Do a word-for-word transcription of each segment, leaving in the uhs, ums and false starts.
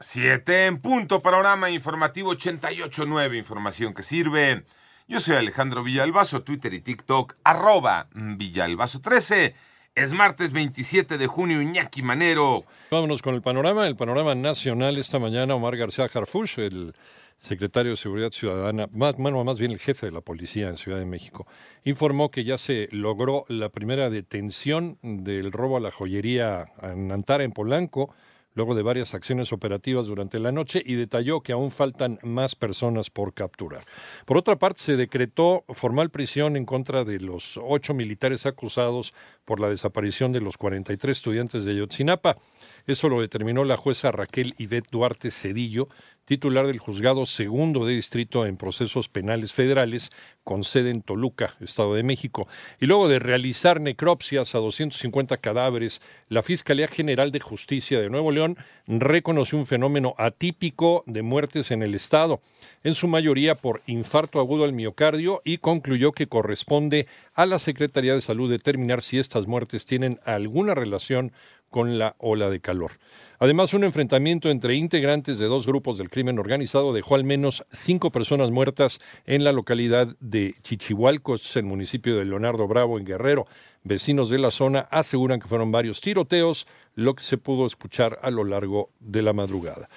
Siete en punto. Panorama informativo ochenta y ocho punto nueve. Información que sirve. Yo soy Alejandro Villalbazo, Twitter y TikTok, arroba Villalbazo trece. Es martes veintisiete de junio, Iñaki Manero. Vámonos con el panorama. El panorama nacional esta mañana, Omar García Jarfush, el secretario de Seguridad Ciudadana, más, bueno, más bien el jefe de la policía en Ciudad de México, informó que ya se logró la primera detención del robo a la joyería en Antara, en Polanco, luego de varias acciones operativas durante la noche, y detalló que aún faltan más personas por capturar. Por otra parte, se decretó formal prisión en contra de los ocho militares acusados por la desaparición de los cuarenta y tres estudiantes de Ayotzinapa. Eso lo determinó la jueza Raquel Ivette Duarte Zedillo, titular del juzgado segundo de distrito en procesos penales federales, con sede en Toluca, Estado de México. Y luego de realizar necropsias a doscientos cincuenta cadáveres, la Fiscalía General de Justicia de Nuevo León reconoció un fenómeno atípico de muertes en el estado, en su mayoría por infarto agudo al miocardio, y concluyó que corresponde a la Secretaría de Salud determinar si estas muertes tienen alguna relación con la ola de calor. Además, un enfrentamiento entre integrantes de dos grupos del crimen organizado dejó al menos cinco personas muertas en la localidad de Chichihualcos, en el municipio de Leonardo Bravo, en Guerrero. Vecinos de la zona aseguran que fueron varios tiroteos, lo que se pudo escuchar a lo largo de la madrugada.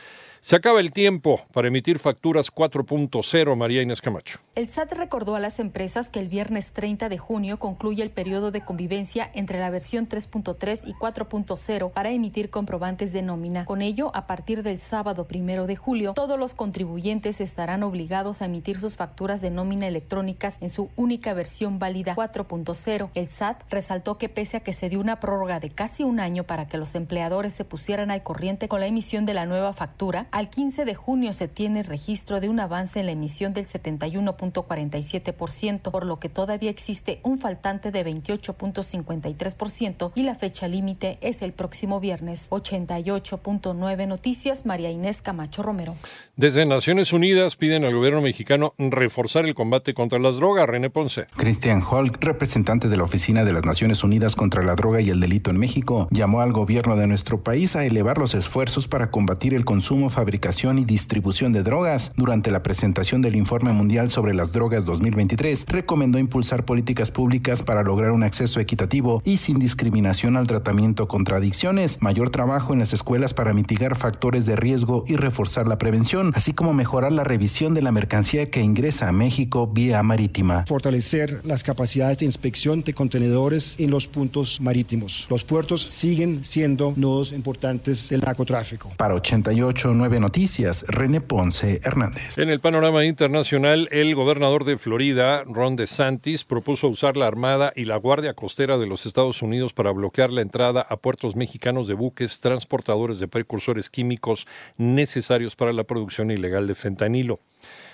Se acaba el tiempo para emitir facturas cuatro punto cero, María Inés Camacho. El S A T recordó a las empresas que el viernes treinta de junio concluye el periodo de convivencia entre la versión tres punto tres y cuatro punto cero para emitir comprobantes de nómina. Con ello, a partir del sábado primero de julio, todos los contribuyentes estarán obligados a emitir sus facturas de nómina electrónicas en su única versión válida cuatro punto cero. El S A T resaltó que pese a que se dio una prórroga de casi un año para que los empleadores se pusieran al corriente con la emisión de la nueva factura, al quince de junio se tiene registro de un avance en la emisión del setenta y uno punto cuarenta y siete por ciento, por lo que todavía existe un faltante de veintiocho punto cincuenta y tres por ciento y la fecha límite es el próximo viernes. ochenta y ocho punto nueve Noticias, María Inés Camacho Romero. Desde Naciones Unidas piden al gobierno mexicano reforzar el combate contra las drogas. René Ponce. Christian Holt, representante de la Oficina de las Naciones Unidas contra la Droga y el Delito en México, llamó al gobierno de nuestro país a elevar los esfuerzos para combatir el consumo, fabricación y distribución de drogas. Durante la presentación del Informe Mundial sobre las Drogas dos mil veintitrés, recomendó impulsar políticas públicas para lograr un acceso equitativo y sin discriminación al tratamiento contra adicciones, mayor trabajo en las escuelas para mitigar factores de riesgo y reforzar la prevención, así como mejorar la revisión de la mercancía que ingresa a México vía marítima. Fortalecer las capacidades de inspección de contenedores en los puntos marítimos. Los puertos siguen siendo nodos importantes del narcotráfico. Para ochenta y ocho punto nueve Noticias, René Ponce Hernández. En el panorama internacional, el gobernador de Florida, Ron DeSantis, propuso usar la Armada y la Guardia Costera de los Estados Unidos para bloquear la entrada a puertos mexicanos de buques transportadores de precursores químicos necesarios para la producción ilegal de fentanilo.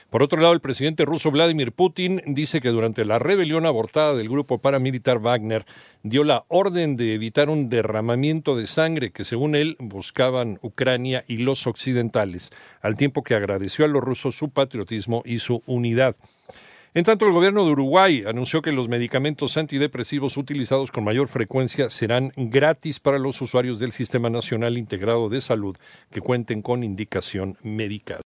Por otro lado, el presidente ruso Vladimir Putin dice que durante la rebelión abortada del grupo paramilitar Wagner dio la orden de evitar un derramamiento de sangre que, según él, buscaban Ucrania y los occidentales, al tiempo que agradeció a los rusos su patriotismo y su unidad. En tanto, el gobierno de Uruguay anunció que los medicamentos antidepresivos utilizados con mayor frecuencia serán gratis para los usuarios del Sistema Nacional Integrado de Salud que cuenten con indicación médica.